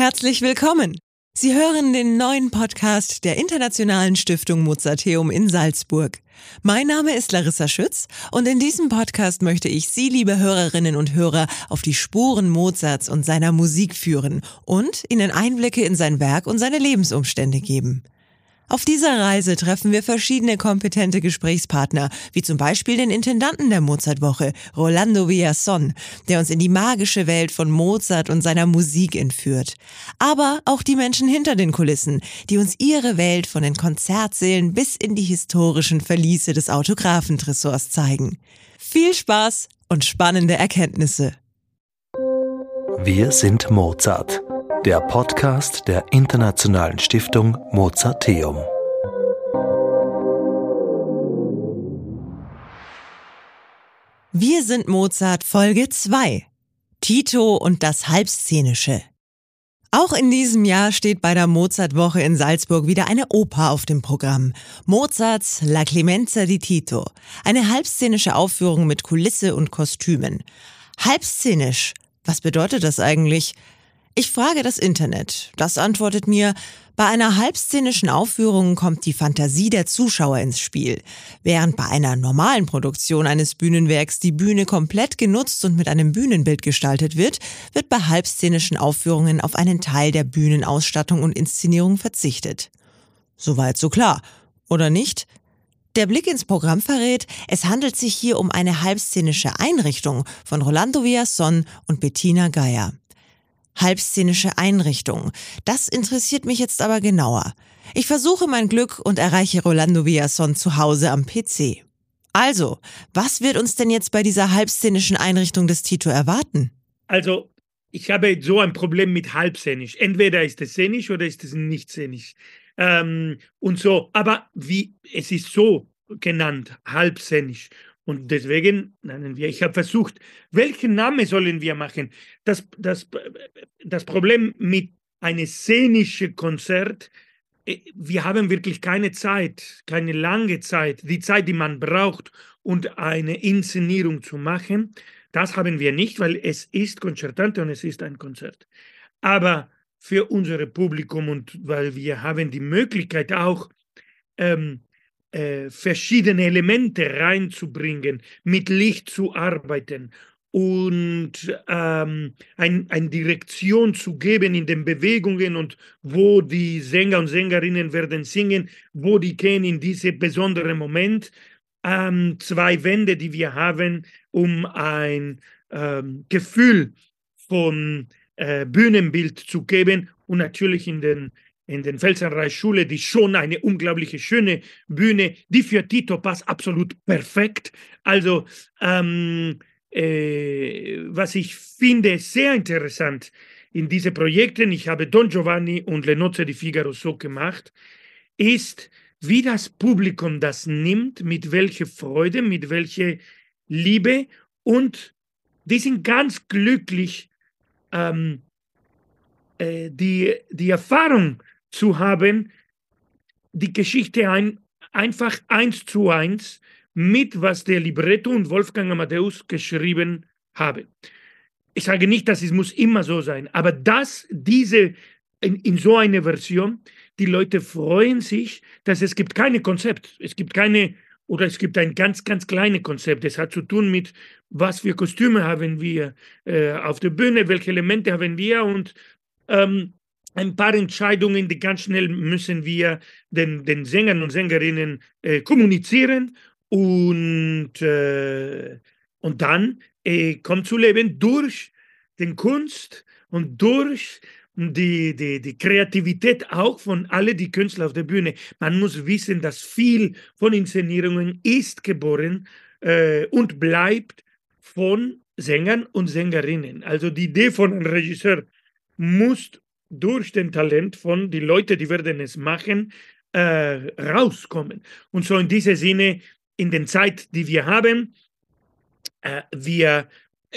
Herzlich willkommen! Sie hören den neuen Podcast der Internationalen Stiftung Mozarteum in Salzburg. Mein Name ist Larissa Schütz und in diesem Podcast möchte ich Sie, liebe Hörerinnen und Hörer, auf die Spuren Mozarts und seiner Musik führen und Ihnen Einblicke in sein Werk und seine Lebensumstände geben. Auf dieser Reise treffen wir verschiedene kompetente Gesprächspartner, wie zum Beispiel den Intendanten der Mozartwoche, Rolando Villazón, der uns in die magische Welt von Mozart und seiner Musik entführt. Aber auch die Menschen hinter den Kulissen, die uns ihre Welt von den Konzertsälen bis in die historischen Verliese des Autografentresors zeigen. Viel Spaß und spannende Erkenntnisse. Wir sind Mozart. Der Podcast der Internationalen Stiftung Mozarteum. Wir sind Mozart Folge 2. Tito und das Halbszenische. Auch in diesem Jahr steht bei der Mozartwoche in Salzburg wieder eine Oper auf dem Programm. Mozarts La Clemenza di Tito. Eine halbszenische Aufführung mit Kulisse und Kostümen. Halbszenisch. Was bedeutet das eigentlich? Ich frage das Internet. Das antwortet mir, bei einer halbszenischen Aufführung kommt die Fantasie der Zuschauer ins Spiel. Während bei einer normalen Produktion eines Bühnenwerks die Bühne komplett genutzt und mit einem Bühnenbild gestaltet wird, wird bei halbszenischen Aufführungen auf einen Teil der Bühnenausstattung und Inszenierung verzichtet. Soweit so klar, oder nicht? Der Blick ins Programm verrät, es handelt sich hier um eine halbszenische Einrichtung von Rolando Villazón und Bettina Geyer. Halbszenische Einrichtung. Das interessiert mich jetzt aber genauer. Ich versuche mein Glück und erreiche Rolando Villazón zu Hause am PC. Also, was wird uns denn jetzt bei dieser halbszenischen Einrichtung des Tito erwarten? Also, ich habe so ein Problem mit halbszenisch. Entweder ist es szenisch oder ist es nicht szenisch. Aber es ist so genannt, halbszenisch. Und deswegen nennen wir, ich habe versucht, welchen Namen sollen wir machen? Das Problem mit einem szenischen Konzert, wir haben wirklich keine Zeit, keine lange Zeit, die Zeit, die man braucht, um eine Inszenierung zu machen, das haben wir nicht, weil es ist Konzertante und es ist ein Konzert. Aber für unser Publikum und weil wir haben die Möglichkeit auch, verschiedene Elemente reinzubringen, mit Licht zu arbeiten und eine Direktion zu geben in den Bewegungen und wo die Sänger und Sängerinnen werden singen, wo die gehen in diesen besonderen Moment. Zwei Wände, die wir haben, um ein Gefühl von Bühnenbild zu geben und natürlich in den Felsenreitschule, die schon eine unglaubliche schöne Bühne, die für Tito passt, absolut perfekt. Also, was ich finde sehr interessant in diesen Projekten, ich habe Don Giovanni und Le Nozze di Figaro so gemacht, ist, wie das Publikum das nimmt, mit welcher Freude, mit welcher Liebe und die sind ganz glücklich, die Erfahrung zu haben, die Geschichte einfach 1:1 mit, was der Libretto und Wolfgang Amadeus geschrieben haben. Ich sage nicht, dass es muss immer so sein, aber dass in so einer Version, die Leute freuen sich, dass es gibt keine Konzept, es gibt ein ganz, ganz kleines Konzept. Das hat zu tun mit, was für Kostüme haben wir auf der Bühne, welche Elemente haben wir und ein paar Entscheidungen, die ganz schnell müssen wir den Sängern und Sängerinnen kommunizieren und dann kommt zu Leben durch den Kunst und durch die Kreativität auch von alle die Künstler auf der Bühne. Man muss wissen, dass viel von Inszenierungen ist geboren und bleibt von Sängern und Sängerinnen. Also die Idee von einem Regisseur muss durch den Talent von den Leuten, die werden es machen, rauskommen. Und so in diesem Sinne, in der Zeit, die wir haben, wir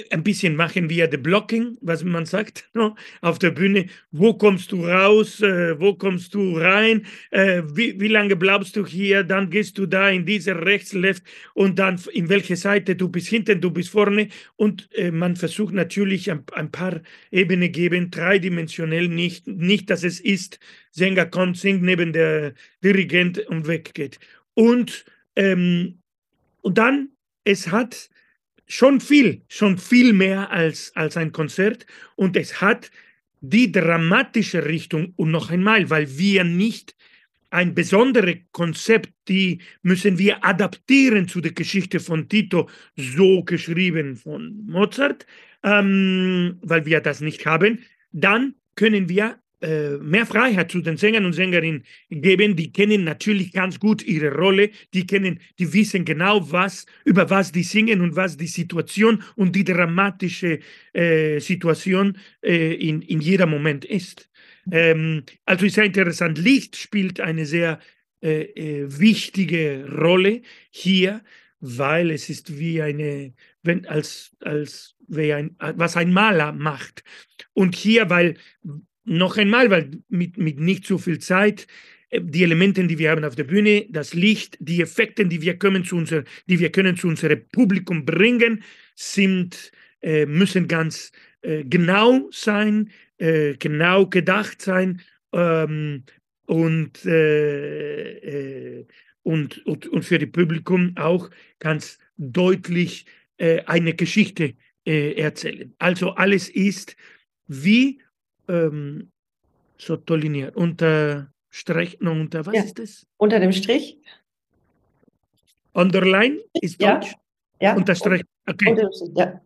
ein bisschen machen wir the blocking, was man sagt, no? Auf der Bühne, wo kommst du raus, wo kommst du rein, wie lange bleibst du hier, dann gehst du da in diese rechts, left und dann in welche Seite, du bist hinten, du bist vorne und man versucht natürlich ein paar Ebenen geben, dreidimensionell nicht, dass es ist, Sänger kommt, singt neben der Dirigent und weggeht. Und dann, es hat schon viel mehr als ein Konzert und es hat die dramatische Richtung und noch einmal, weil wir nicht ein besonderes Konzept, die müssen wir adaptieren zu der Geschichte von Tito, so geschrieben von Mozart, weil wir das nicht haben, dann können wir mehr Freiheit zu den Sängern und Sängerinnen geben, die kennen natürlich ganz gut ihre Rolle, die wissen genau, über was die singen und was die Situation und die dramatische Situation in jeder Moment ist. Also ist sehr interessant, Licht spielt eine sehr wichtige Rolle hier, weil es ist wie was ein Maler macht. Und hier, weil mit nicht so viel Zeit, die Elemente, die wir haben auf der Bühne, das Licht, die Effekte, die wir können zu unserem Publikum bringen, müssen ganz genau sein, genau gedacht sein und für das Publikum auch ganz deutlich eine Geschichte erzählen. Also alles ist wie so was ist das? Unter dem Strich? Underline ist Deutsch? Ja. Unterstreichen. Okay. Ja.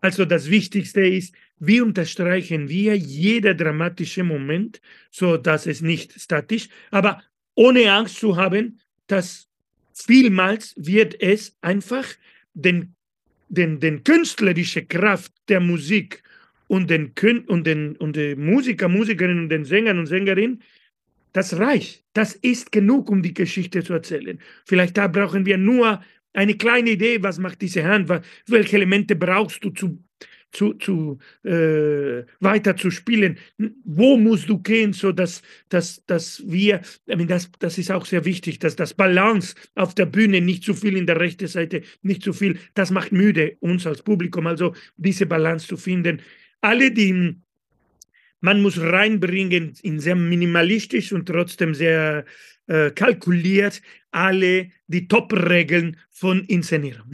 Also das Wichtigste ist, wie unterstreichen wir jeder dramatische Moment, so dass es nicht statisch, aber ohne Angst zu haben, dass vielmals wird es einfach den künstlerische Kraft der Musik und den Musiker, Musikerinnen und den Sängern und Sängerinnen, das reicht. Das ist genug, um die Geschichte zu erzählen. Vielleicht da brauchen wir nur eine kleine Idee, was macht diese Hand, welche Elemente brauchst du weiter zu spielen, wo musst du gehen, so dass wir, das ist auch sehr wichtig, dass das Balance auf der Bühne nicht zu viel in der rechten Seite, nicht zu viel, das macht müde uns als Publikum, also diese Balance zu finden. Man muss reinbringen in sehr minimalistisch und trotzdem sehr kalkuliert alle die Top-Regeln von Inszenierung.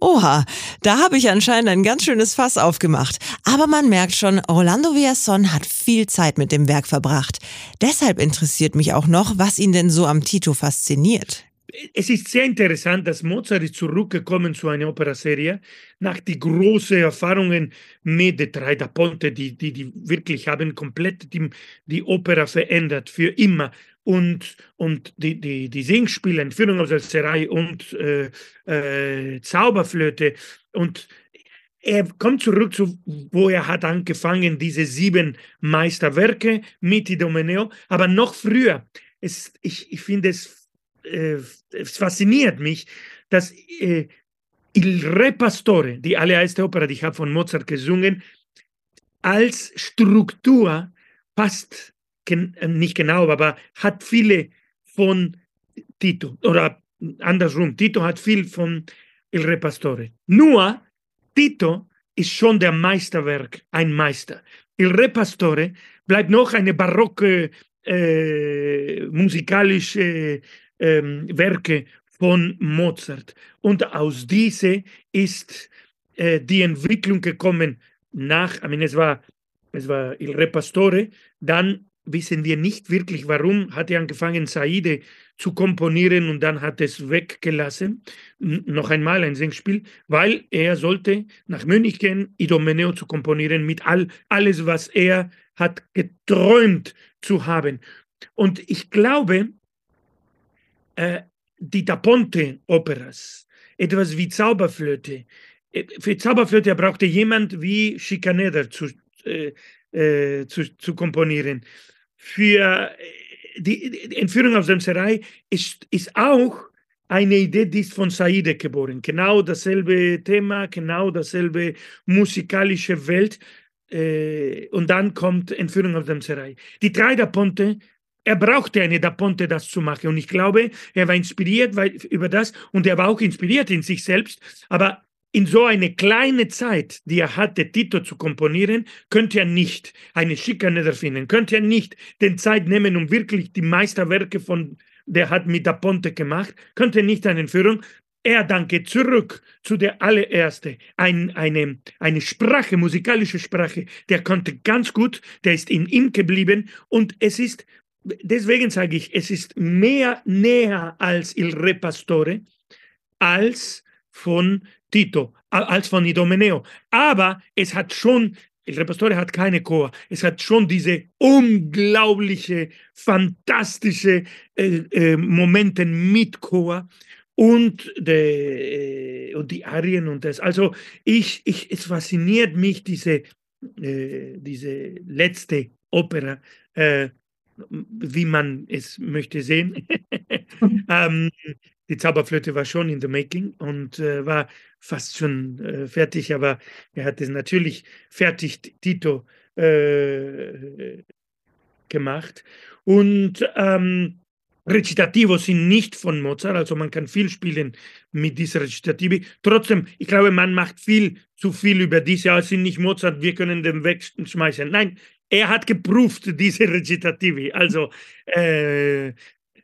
Oha, da habe ich anscheinend ein ganz schönes Fass aufgemacht. Aber man merkt schon, Rolando Villazón hat viel Zeit mit dem Werk verbracht. Deshalb interessiert mich auch noch, was ihn denn so am Tito fasziniert. Es ist sehr interessant, dass Mozart ist zurückgekommen zu einer Operaserie nach die großen Erfahrungen mit den drei Da Ponte, die wirklich haben komplett die Opera verändert für immer. Und die Singspiele, Entführung aus dem Serail und Zauberflöte. Und er kommt zurück, wo er hat angefangen, diese 7 Meisterwerke mit Idomeneo, aber noch früher. Ich finde es fasziniert mich, dass Il Re Pastore, die allererste Opera, die ich habe von Mozart gesungen, als Struktur passt nicht genau, aber hat viele von Tito, oder andersrum, Tito hat viel von Il Re Pastore. Nur Tito ist schon der Meisterwerk, ein Meister. Il Re Pastore bleibt noch eine barocke musikalische Werke von Mozart. Und aus diese ist die Entwicklung gekommen nach, es war Il Re Pastore, dann wissen wir nicht wirklich, warum hat er angefangen, Saide zu komponieren und dann hat es weggelassen. Noch einmal ein Singspiel, weil er sollte nach München gehen, Idomeneo zu komponieren mit alles, was er hat geträumt zu haben. Und ich glaube, die Da Ponte-Operas, etwas wie Zauberflöte. Für Zauberflöte brauchte jemand wie Schikaneder zu komponieren. Für die Entführung aus dem Serail ist auch eine Idee, die ist von Saide geboren. Genau dasselbe Thema, genau dasselbe musikalische Welt. Und dann kommt Entführung aus dem Serail. Die drei Da Ponte, er brauchte eine Da Ponte, das zu machen. Und ich glaube, er war inspiriert über das und er war auch inspiriert in sich selbst. Aber in so eine kleine Zeit, die er hatte, Tito zu komponieren, könnte er nicht eine Schikaneder finden, könnte er nicht den Zeit nehmen, um wirklich die Meisterwerke von der hat mit Da Ponte gemacht, könnte nicht eine Entführung. Er danke zurück zu der allererste, eine Sprache, musikalische Sprache, der konnte ganz gut, der ist in ihm geblieben und es ist, deswegen sage ich, es ist mehr näher als Il Re Pastore, als von Tito, als von Idomeneo. Aber es hat schon, Il Re Pastore hat keine Chor, es hat schon diese unglaubliche, fantastische Momente mit Chor und die Arien und das. Also es fasziniert mich, diese letzte Opera, wie man es möchte sehen. Die Zauberflöte war schon in the making und war fast schon fertig, aber er hat es natürlich fertig, Tito, gemacht. Und Recitativo sind nicht von Mozart, also man kann viel spielen mit dieser Recitativi. Trotzdem, ich glaube, man macht zu viel über diese, also sind nicht Mozart, wir können den wegschmeißen. Nein, er hat geprüft, diese Recitativi. Also,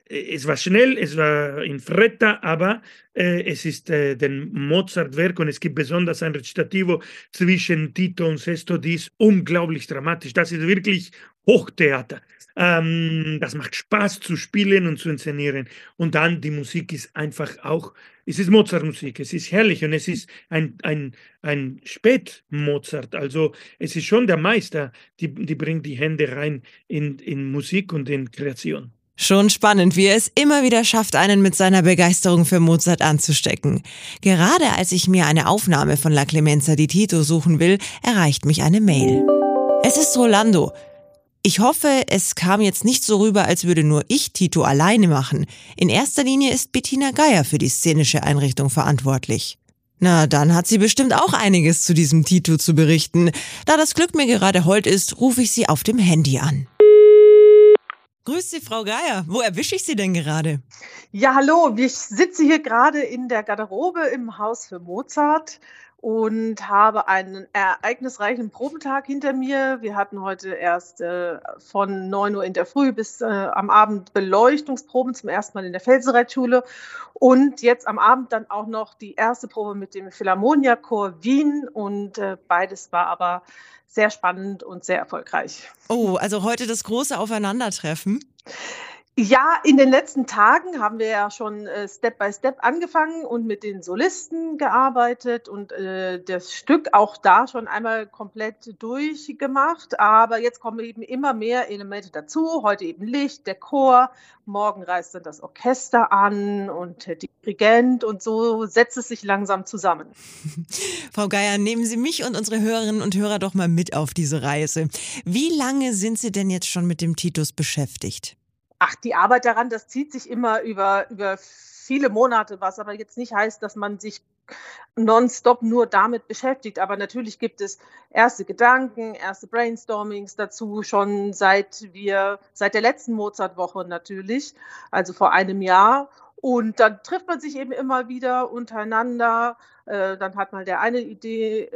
es war schnell, es war in Fretta, aber es ist den Mozart-Werk und es gibt besonders ein Recitativo zwischen Tito und Sesto, die ist unglaublich dramatisch. Das ist wirklich Hochtheater. Das macht Spaß zu spielen und zu inszenieren. Und dann die Musik ist einfach auch, es ist Mozart-Musik, es ist herrlich und es ist ein Spät-Mozart. Also es ist schon der Meister, die bringt die Hände rein in Musik und in Kreation. Schon spannend, wie er es immer wieder schafft, einen mit seiner Begeisterung für Mozart anzustecken. Gerade als ich mir eine Aufnahme von La Clemenza di Tito suchen will, erreicht mich eine Mail. Es ist Rolando. Ich hoffe, es kam jetzt nicht so rüber, als würde nur ich Tito alleine machen. In erster Linie ist Bettina Geyer für die szenische Einrichtung verantwortlich. Na, dann hat sie bestimmt auch einiges zu diesem Tito zu berichten. Da das Glück mir gerade hold ist, rufe ich sie auf dem Handy an. Grüß Sie, Frau Geyer. Wo erwische ich Sie denn gerade? Ja, hallo. Ich sitze hier gerade in der Garderobe im Haus für Mozart und habe einen ereignisreichen Probentag hinter mir. Wir hatten heute erst von 9 Uhr in der Früh bis am Abend Beleuchtungsproben zum ersten Mal in der Felsenreitschule. Und jetzt am Abend dann auch noch die erste Probe mit dem Philharmonia Chor Wien. Und beides war aber sehr spannend und sehr erfolgreich. Oh, also heute das große Aufeinandertreffen. Ja, in den letzten Tagen haben wir ja schon Step by Step angefangen und mit den Solisten gearbeitet und das Stück auch da schon einmal komplett durchgemacht. Aber jetzt kommen eben immer mehr Elemente dazu. Heute eben Licht, der Chor, morgen reist dann das Orchester an und der Dirigent und so setzt es sich langsam zusammen. Frau Geyer, nehmen Sie mich und unsere Hörerinnen und Hörer doch mal mit auf diese Reise. Wie lange sind Sie denn jetzt schon mit dem Titus beschäftigt? Ach, die Arbeit daran, das zieht sich immer über viele Monate, was aber jetzt nicht heißt, dass man sich nonstop nur damit beschäftigt. Aber natürlich gibt es erste Gedanken, erste Brainstormings dazu, schon seit der letzten Mozartwoche natürlich, also vor einem Jahr. Und dann trifft man sich eben immer wieder untereinander, dann hat mal der eine Idee,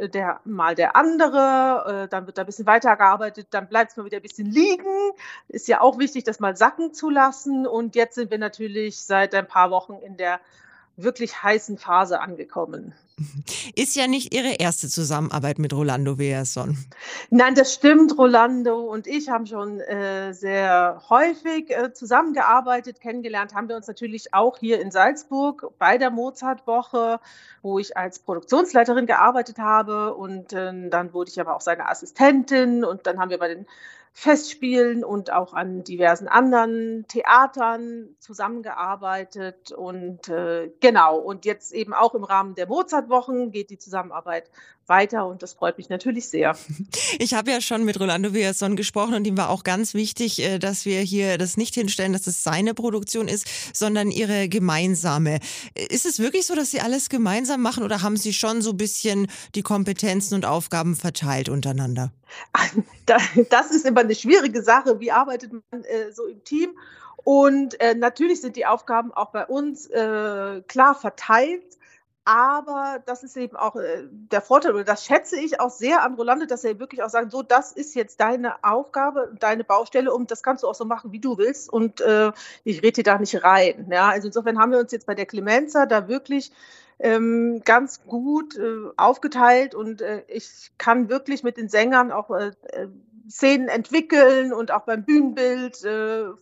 mal der andere, dann wird da ein bisschen weitergearbeitet, dann bleibt es mal wieder ein bisschen liegen. Ist ja auch wichtig, das mal sacken zu lassen. Und jetzt sind wir natürlich seit ein paar Wochen in der wirklich heißen Phase angekommen. Ist ja nicht Ihre erste Zusammenarbeit mit Rolando Villazón. Nein, das stimmt. Rolando und ich haben schon sehr häufig zusammengearbeitet, kennengelernt haben wir uns natürlich auch hier in Salzburg bei der Mozartwoche, wo ich als Produktionsleiterin gearbeitet habe und dann wurde ich aber auch seine Assistentin und dann haben wir bei den Festspielen und auch an diversen anderen Theatern zusammengearbeitet und genau. Und jetzt eben auch im Rahmen der Mozartwochen geht die Zusammenarbeit weiter und das freut mich natürlich sehr. Ich habe ja schon mit Rolando Villazón gesprochen und ihm war auch ganz wichtig, dass wir hier das nicht hinstellen, dass es seine Produktion ist, sondern ihre gemeinsame. Ist es wirklich so, dass Sie alles gemeinsam machen oder haben Sie schon so ein bisschen die Kompetenzen und Aufgaben verteilt untereinander? Das ist immer eine schwierige Sache. Wie arbeitet man so im Team? Und natürlich sind die Aufgaben auch bei uns klar verteilt. Aber das ist eben auch der Vorteil, oder das schätze ich auch sehr an Rolando, dass er wirklich auch sagt, so, das ist jetzt deine Aufgabe, deine Baustelle und das kannst du auch so machen, wie du willst und ich rede dir da nicht rein. Ja? Also insofern haben wir uns jetzt bei der Clemenza da wirklich ganz gut aufgeteilt und ich kann wirklich mit den Sängern auch Szenen entwickeln und auch beim Bühnenbild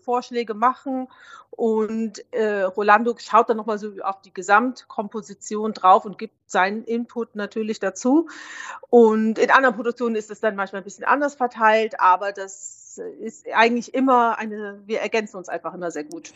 Vorschläge machen. Und Rolando schaut dann nochmal so auf die Gesamtkomposition drauf und gibt seinen Input natürlich dazu. Und in anderen Produktionen ist es dann manchmal ein bisschen anders verteilt, aber das ist eigentlich immer wir ergänzen uns einfach immer sehr gut.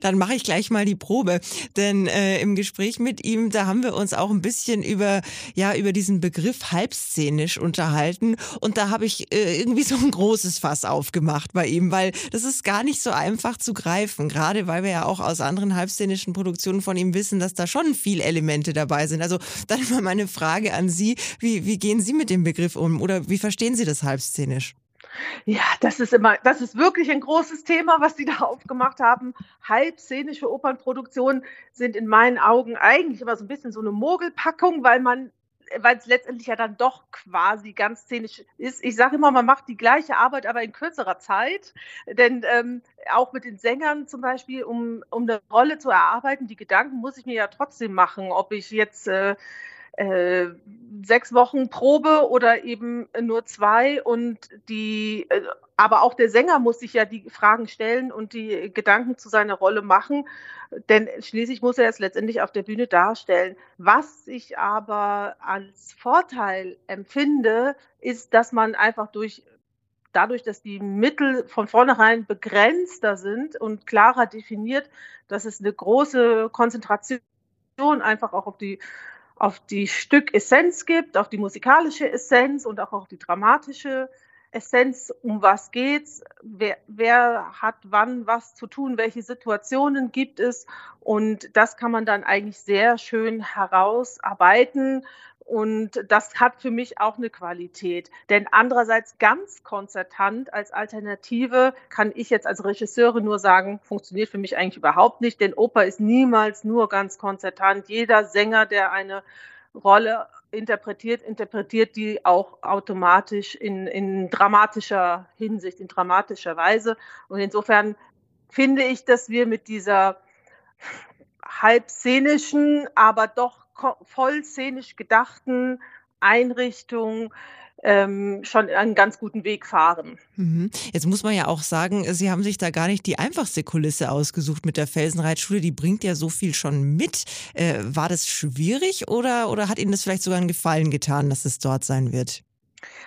Dann mache ich gleich mal die Probe, denn im Gespräch mit ihm, da haben wir uns auch ein bisschen über diesen Begriff halbszenisch unterhalten und da habe ich irgendwie so ein großes Fass aufgemacht bei ihm, weil das ist gar nicht so einfach zu greifen, gerade weil wir ja auch aus anderen halbszenischen Produktionen von ihm wissen, dass da schon viele Elemente dabei sind. Also dann mal meine Frage an Sie, wie gehen Sie mit dem Begriff um oder wie verstehen Sie das halbszenisch? Ja, das ist wirklich ein großes Thema, was Sie da aufgemacht haben. Halbszenische Opernproduktionen sind in meinen Augen eigentlich immer so ein bisschen so eine Mogelpackung, weil es letztendlich ja dann doch quasi ganz szenisch ist. Ich sage immer, man macht die gleiche Arbeit, aber in kürzerer Zeit. Denn auch mit den Sängern zum Beispiel, um eine Rolle zu erarbeiten, die Gedanken muss ich mir ja trotzdem machen, ob ich jetzt 6 Wochen Probe oder eben nur 2 und aber auch der Sänger muss sich ja die Fragen stellen und die Gedanken zu seiner Rolle machen, denn schließlich muss er es letztendlich auf der Bühne darstellen. Was ich aber als Vorteil empfinde, ist, dass man einfach dadurch, dass die Mittel von vornherein begrenzter sind und klarer definiert, dass es eine große Konzentration einfach auch auf die Stückessenz gibt, auf die musikalische Essenz und auch auf die dramatische Essenz, um was geht's, wer hat wann was zu tun, welche Situationen gibt es und das kann man dann eigentlich sehr schön herausarbeiten und das hat für mich auch eine Qualität, denn andererseits ganz konzertant als Alternative kann ich jetzt als Regisseurin nur sagen, funktioniert für mich eigentlich überhaupt nicht, denn Oper ist niemals nur ganz konzertant, jeder Sänger, der eine Rolle interpretiert die auch automatisch in dramatischer Hinsicht, in dramatischer Weise. Und insofern finde ich, dass wir mit dieser halb szenischen, aber doch voll szenisch gedachten Einrichtung schon einen ganz guten Weg fahren. Jetzt muss man ja auch sagen, Sie haben sich da gar nicht die einfachste Kulisse ausgesucht mit der Felsenreitschule. Die bringt ja so viel schon mit. War das schwierig oder hat Ihnen das vielleicht sogar einen Gefallen getan, dass es dort sein wird?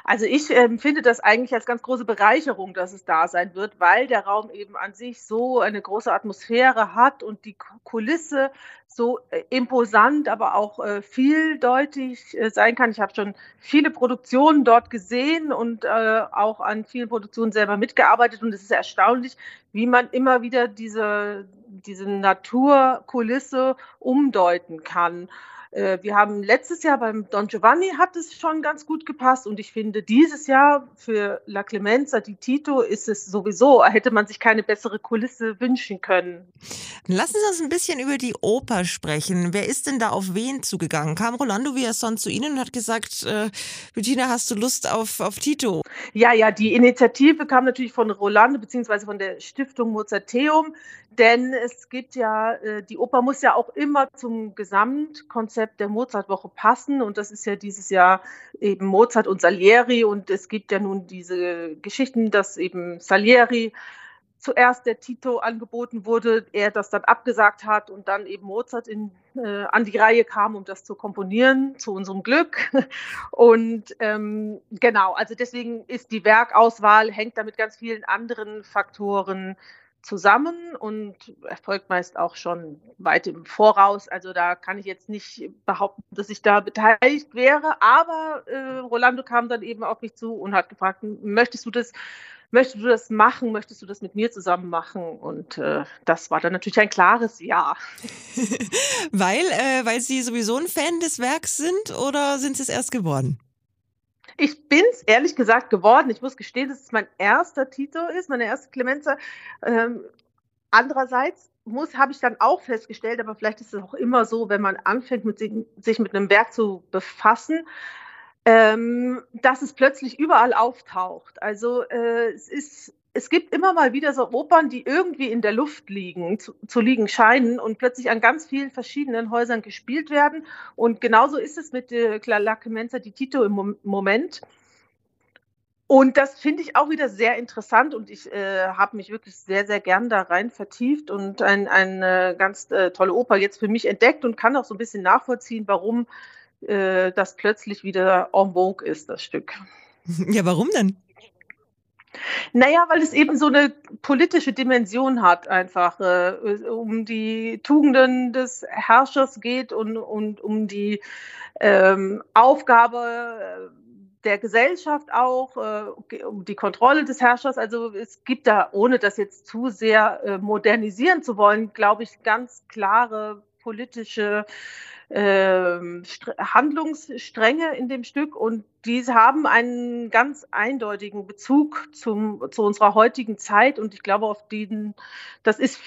Also ich empfinde das eigentlich als ganz große Bereicherung, dass es da sein wird, weil der Raum eben an sich so eine große Atmosphäre hat und die Kulisse so imposant, aber auch vieldeutig sein kann. Ich habe schon viele Produktionen dort gesehen und auch an vielen Produktionen selber mitgearbeitet und es ist erstaunlich, wie man immer wieder diese Naturkulisse umdeuten kann. Wir haben letztes Jahr beim Don Giovanni hat es schon ganz gut gepasst und ich finde dieses Jahr für La Clemenza di Tito ist es sowieso, hätte man sich keine bessere Kulisse wünschen können. Lassen Sie uns ein bisschen über die Oper sprechen. Wer ist denn da auf wen zugegangen? Kam Rolando Villazón zu Ihnen und hat gesagt, Bettina, hast du Lust auf Tito? Ja, die Initiative kam natürlich von Rolando bzw. von der Stiftung Mozarteum, denn es gibt ja, die Oper muss ja auch immer zum Gesamtkonzept der Mozartwoche passen und das ist ja dieses Jahr eben Mozart und Salieri und es gibt ja nun diese Geschichten, dass eben Salieri zuerst der Tito angeboten wurde, er das dann abgesagt hat und dann eben Mozart an die Reihe kam, um das zu komponieren, zu unserem Glück. Und genau, also deswegen ist die Werkauswahl, hängt damit ganz vielen anderen Faktoren zusammen und erfolgt meist auch schon weit im Voraus. Also da kann ich jetzt nicht behaupten, dass ich da beteiligt wäre, aber Rolando kam dann eben auf mich zu und hat gefragt, möchtest du das machen, möchtest du das mit mir zusammen machen? Und das war dann natürlich ein klares Ja. Weil Sie sowieso ein Fan des Werks sind oder sind Sie es erst geworden? Ich bin es ehrlich gesagt geworden. Ich muss gestehen, dass es mein erster Tito ist, meine erste Clemenza. Andererseits habe ich dann auch festgestellt, aber vielleicht ist es auch immer so, wenn man anfängt, sich mit einem Werk zu befassen, dass es plötzlich überall auftaucht. Also es gibt immer mal wieder so Opern, die irgendwie in der Luft liegen, zu liegen scheinen und plötzlich an ganz vielen verschiedenen Häusern gespielt werden. Und genauso ist es mit La Clemenza di Tito im Moment. Und das finde ich auch wieder sehr interessant und ich habe mich wirklich sehr, sehr gern da rein vertieft und eine ganz tolle Oper jetzt für mich entdeckt und kann auch so ein bisschen nachvollziehen, warum das plötzlich wieder en vogue ist, das Stück. Ja, warum denn? Naja, weil es eben so eine politische Dimension hat einfach, um die Tugenden des Herrschers geht und um die Aufgabe der Gesellschaft auch, um die Kontrolle des Herrschers. Also es gibt da, ohne das jetzt zu sehr modernisieren zu wollen, glaube ich, ganz klare politische Handlungsstränge in dem Stück und die haben einen ganz eindeutigen Bezug zu unserer heutigen Zeit und ich glaube, das ist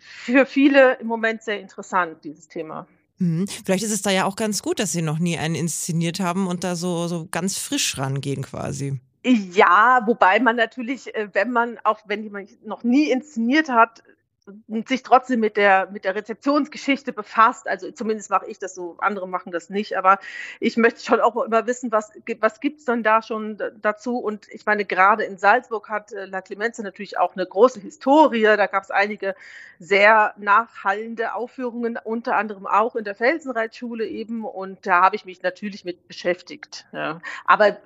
für viele im Moment sehr interessant, dieses Thema. Vielleicht ist es da ja auch ganz gut, dass Sie noch nie einen inszeniert haben und da so ganz frisch rangehen quasi. Ja, wobei man natürlich, wenn jemand noch nie inszeniert hat, sich trotzdem mit der Rezeptionsgeschichte befasst. Also zumindest mache ich das so, andere machen das nicht. Aber ich möchte schon auch immer wissen, was gibt es denn da schon dazu? Und ich meine, gerade in Salzburg hat La Clemenza natürlich auch eine große Historie. Da gab es einige sehr nachhallende Aufführungen, unter anderem auch in der Felsenreitschule eben. Und da habe ich mich natürlich mit beschäftigt. Ja. Aber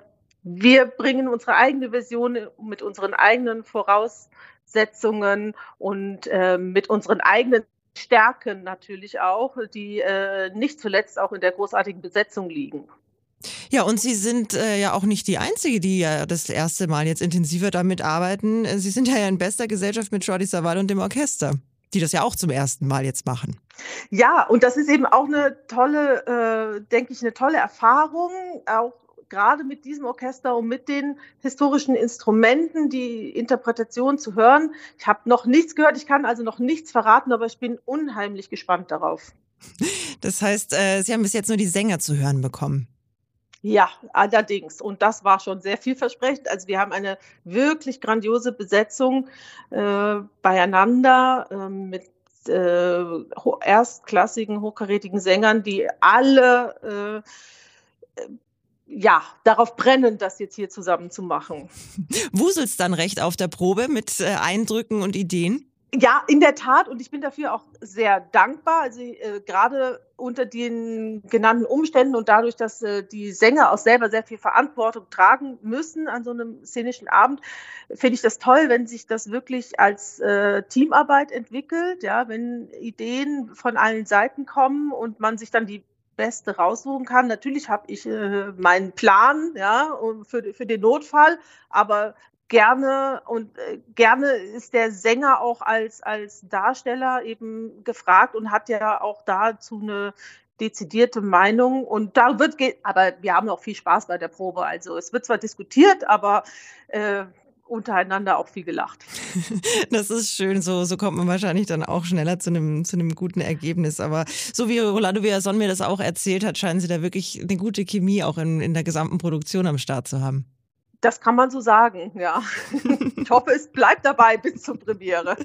wir bringen unsere eigene Version mit unseren eigenen Voraussetzungen und mit unseren eigenen Stärken natürlich auch, die nicht zuletzt auch in der großartigen Besetzung liegen. Ja, und Sie sind ja auch nicht die Einzige, die ja das erste Mal jetzt intensiver damit arbeiten. Sie sind ja in bester Gesellschaft mit Jordi Savall und dem Orchester, die das ja auch zum ersten Mal jetzt machen. Ja, und das ist eben auch eine tolle, denke ich, eine tolle Erfahrung, auch gerade mit diesem Orchester und mit den historischen Instrumenten die Interpretation zu hören. Ich habe noch nichts gehört, ich kann also noch nichts verraten, aber ich bin unheimlich gespannt darauf. Das heißt, Sie haben bis jetzt nur die Sänger zu hören bekommen. Ja, allerdings. Und das war schon sehr vielversprechend. Also wir haben eine wirklich grandiose Besetzung beieinander mit erstklassigen, hochkarätigen Sängern, die alle darauf brennen, das jetzt hier zusammen zu machen. Wuselt's dann recht auf der Probe mit Eindrücken und Ideen? Ja, in der Tat. Und ich bin dafür auch sehr dankbar. Also gerade unter den genannten Umständen und dadurch, dass die Sänger auch selber sehr viel Verantwortung tragen müssen an so einem szenischen Abend, finde ich das toll, wenn sich das wirklich als Teamarbeit entwickelt, ja, wenn Ideen von allen Seiten kommen und man sich dann die Beste raussuchen kann. Natürlich habe ich meinen Plan, ja, für den Notfall, aber gerne ist der Sänger auch als Darsteller eben gefragt und hat ja auch dazu eine dezidierte Meinung und da aber wir haben auch viel Spaß bei der Probe. Also es wird zwar diskutiert, aber untereinander auch viel gelacht. Das ist schön, so kommt man wahrscheinlich dann auch schneller zu einem guten Ergebnis. Aber so wie Rolando Villazón mir das auch erzählt hat, scheinen Sie da wirklich eine gute Chemie auch in der gesamten Produktion am Start zu haben. Das kann man so sagen, ja. Ich hoffe, es bleibt dabei bis zur Premiere.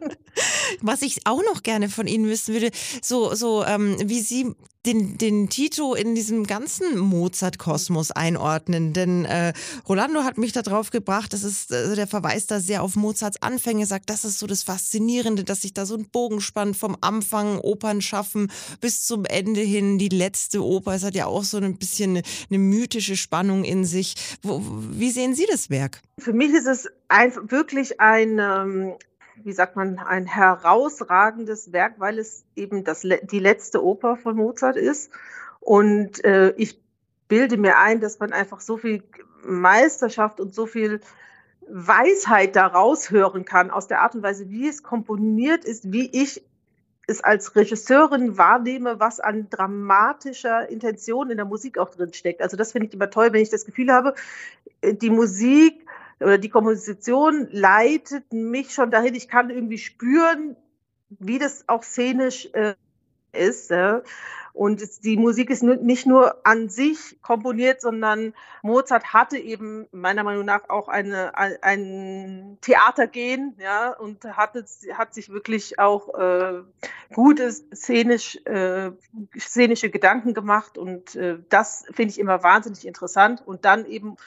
Was ich auch noch gerne von Ihnen wissen würde, wie Sie den Tito in diesem ganzen Mozart-Kosmos einordnen. Denn Rolando hat mich da drauf gebracht, das ist, der verweist da sehr auf Mozarts Anfänge, sagt, das ist so das Faszinierende, dass sich da so ein Bogen spannt vom Anfang, Opern schaffen bis zum Ende hin, die letzte Oper. Es hat ja auch so ein bisschen eine mythische Spannung in sich. Wie sehen Sie das Werk? Für mich ist es wirklich ein wie sagt man, ein herausragendes Werk, weil es eben die letzte Oper von Mozart ist. Und ich bilde mir ein, dass man einfach so viel Meisterschaft und so viel Weisheit daraus hören kann, aus der Art und Weise, wie es komponiert ist, wie ich es als Regisseurin wahrnehme, was an dramatischer Intention in der Musik auch drin steckt. Also das finde ich immer toll, wenn ich das Gefühl habe, die Musik oder die Komposition leitet mich schon dahin. Ich kann irgendwie spüren, wie das auch szenisch ist. Und die Musik ist nicht nur an sich komponiert, sondern Mozart hatte eben meiner Meinung nach auch ein Theatergehen, ja, und hat sich wirklich auch gute szenische Gedanken gemacht. Und das finde ich immer wahnsinnig interessant. Und dann eben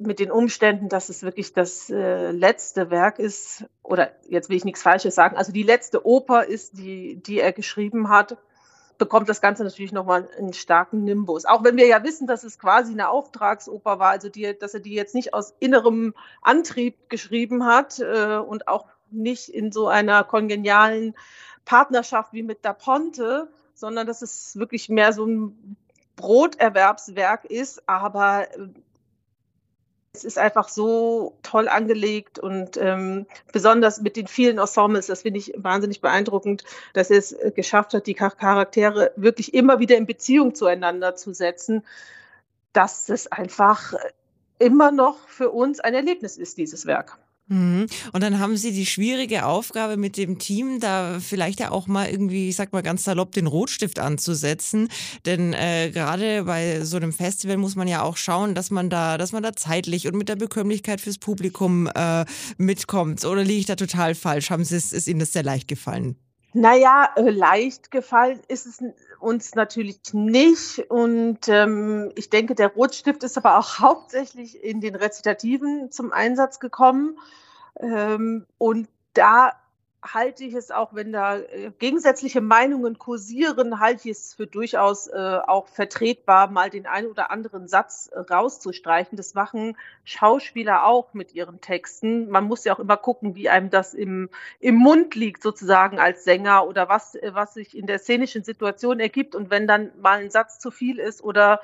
mit den Umständen, dass es wirklich das letzte Werk ist, oder jetzt will ich nichts Falsches sagen, also die letzte Oper ist, die er geschrieben hat, bekommt das Ganze natürlich nochmal einen starken Nimbus. Auch wenn wir ja wissen, dass es quasi eine Auftragsoper war, also dass er die jetzt nicht aus innerem Antrieb geschrieben hat und auch nicht in so einer kongenialen Partnerschaft wie mit Da Ponte, sondern dass es wirklich mehr so ein Broterwerbswerk ist, aber es ist einfach so toll angelegt und besonders mit den vielen Ensembles, das finde ich wahnsinnig beeindruckend, dass er es geschafft hat, die Charaktere wirklich immer wieder in Beziehung zueinander zu setzen, dass es einfach immer noch für uns ein Erlebnis ist, dieses Werk. Und dann haben Sie die schwierige Aufgabe mit dem Team, da vielleicht ja auch mal irgendwie, ich sag mal ganz salopp, den Rotstift anzusetzen, denn gerade bei so einem Festival muss man ja auch schauen, dass man da zeitlich und mit der Bekömmlichkeit fürs Publikum mitkommt. Oder liege ich da total falsch? Ist Ihnen das sehr leicht gefallen? Naja, leicht gefallen ist es uns natürlich nicht, und ich denke, der Rotstift ist aber auch hauptsächlich in den Rezitativen zum Einsatz gekommen, und da halte ich es auch, wenn da gegensätzliche Meinungen kursieren, halte ich es für durchaus auch vertretbar, mal den einen oder anderen Satz rauszustreichen. Das machen Schauspieler auch mit ihren Texten. Man muss ja auch immer gucken, wie einem das im Mund liegt sozusagen als Sänger, oder was sich in der szenischen Situation ergibt. Und wenn dann mal ein Satz zu viel ist oder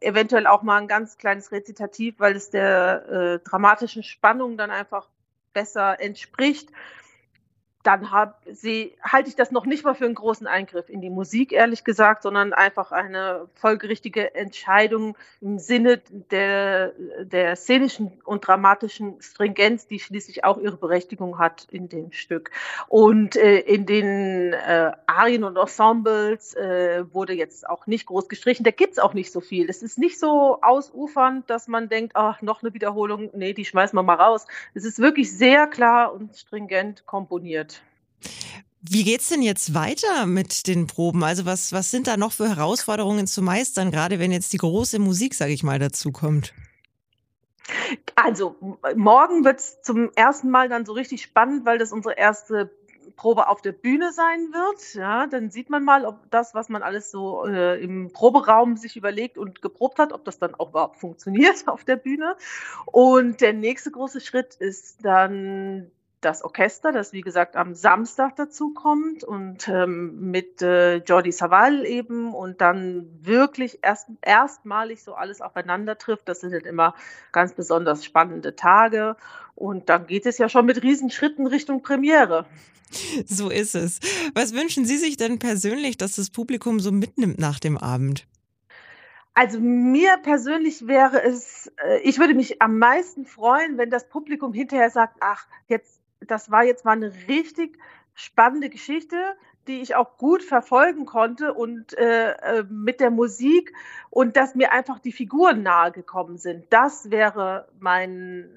eventuell auch mal ein ganz kleines Rezitativ, weil es der dramatischen Spannung dann einfach besser entspricht, dann halte ich das noch nicht mal für einen großen Eingriff in die Musik, ehrlich gesagt, sondern einfach eine folgerichtige Entscheidung im Sinne der szenischen und dramatischen Stringenz, die schließlich auch ihre Berechtigung hat in dem Stück. Und in den Arien und Ensembles wurde jetzt auch nicht groß gestrichen. Da gibt es auch nicht so viel. Es ist nicht so ausufernd, dass man denkt, ach, noch eine Wiederholung, nee, die schmeißen wir mal raus. Es ist wirklich sehr klar und stringent komponiert. Wie geht's denn jetzt weiter mit den Proben? Also was sind da noch für Herausforderungen zu meistern, gerade wenn jetzt die große Musik, sage ich mal, dazu kommt? Also morgen wird es zum ersten Mal dann so richtig spannend, weil das unsere erste Probe auf der Bühne sein wird. Ja, dann sieht man mal, ob das, was man alles so im Proberaum sich überlegt und geprobt hat, ob das dann auch überhaupt funktioniert auf der Bühne. Und der nächste große Schritt ist dann das Orchester, das wie gesagt am Samstag dazu kommt, und mit Jordi Savall eben, und dann wirklich erstmalig so alles aufeinander trifft. Das sind halt immer ganz besonders spannende Tage, und dann geht es ja schon mit Riesenschritten Richtung Premiere. So ist es. Was wünschen Sie sich denn persönlich, dass das Publikum so mitnimmt nach dem Abend? Also mir persönlich wäre es, ich würde mich am meisten freuen, wenn das Publikum hinterher sagt, ach, das war jetzt mal eine richtig spannende Geschichte, die ich auch gut verfolgen konnte, und mit der Musik, und dass mir einfach die Figuren nahe gekommen sind. Das wäre mein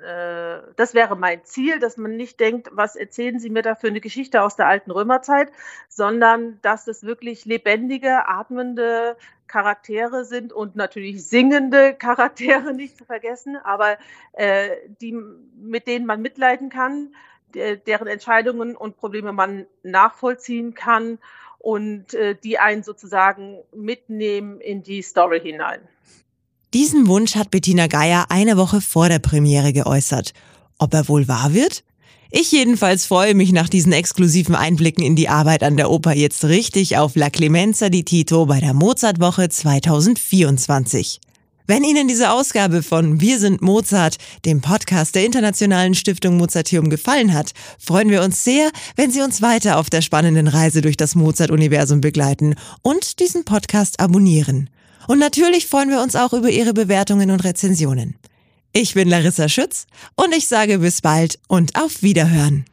Ziel, dass man nicht denkt, was erzählen Sie mir da für eine Geschichte aus der alten Römerzeit, sondern dass es wirklich lebendige, atmende Charaktere sind und natürlich singende Charaktere nicht zu vergessen, aber die, mit denen man mitleiden kann, deren Entscheidungen und Probleme man nachvollziehen kann, und die einen sozusagen mitnehmen in die Story hinein. Diesen Wunsch hat Bettina Geyer eine Woche vor der Premiere geäußert. Ob er wohl wahr wird? Ich jedenfalls freue mich nach diesen exklusiven Einblicken in die Arbeit an der Oper jetzt richtig auf La Clemenza di Tito bei der Mozartwoche 2024. Wenn Ihnen diese Ausgabe von Wir sind Mozart, dem Podcast der Internationalen Stiftung Mozarteum, gefallen hat, freuen wir uns sehr, wenn Sie uns weiter auf der spannenden Reise durch das Mozart-Universum begleiten und diesen Podcast abonnieren. Und natürlich freuen wir uns auch über Ihre Bewertungen und Rezensionen. Ich bin Larissa Schütz und ich sage bis bald und auf Wiederhören.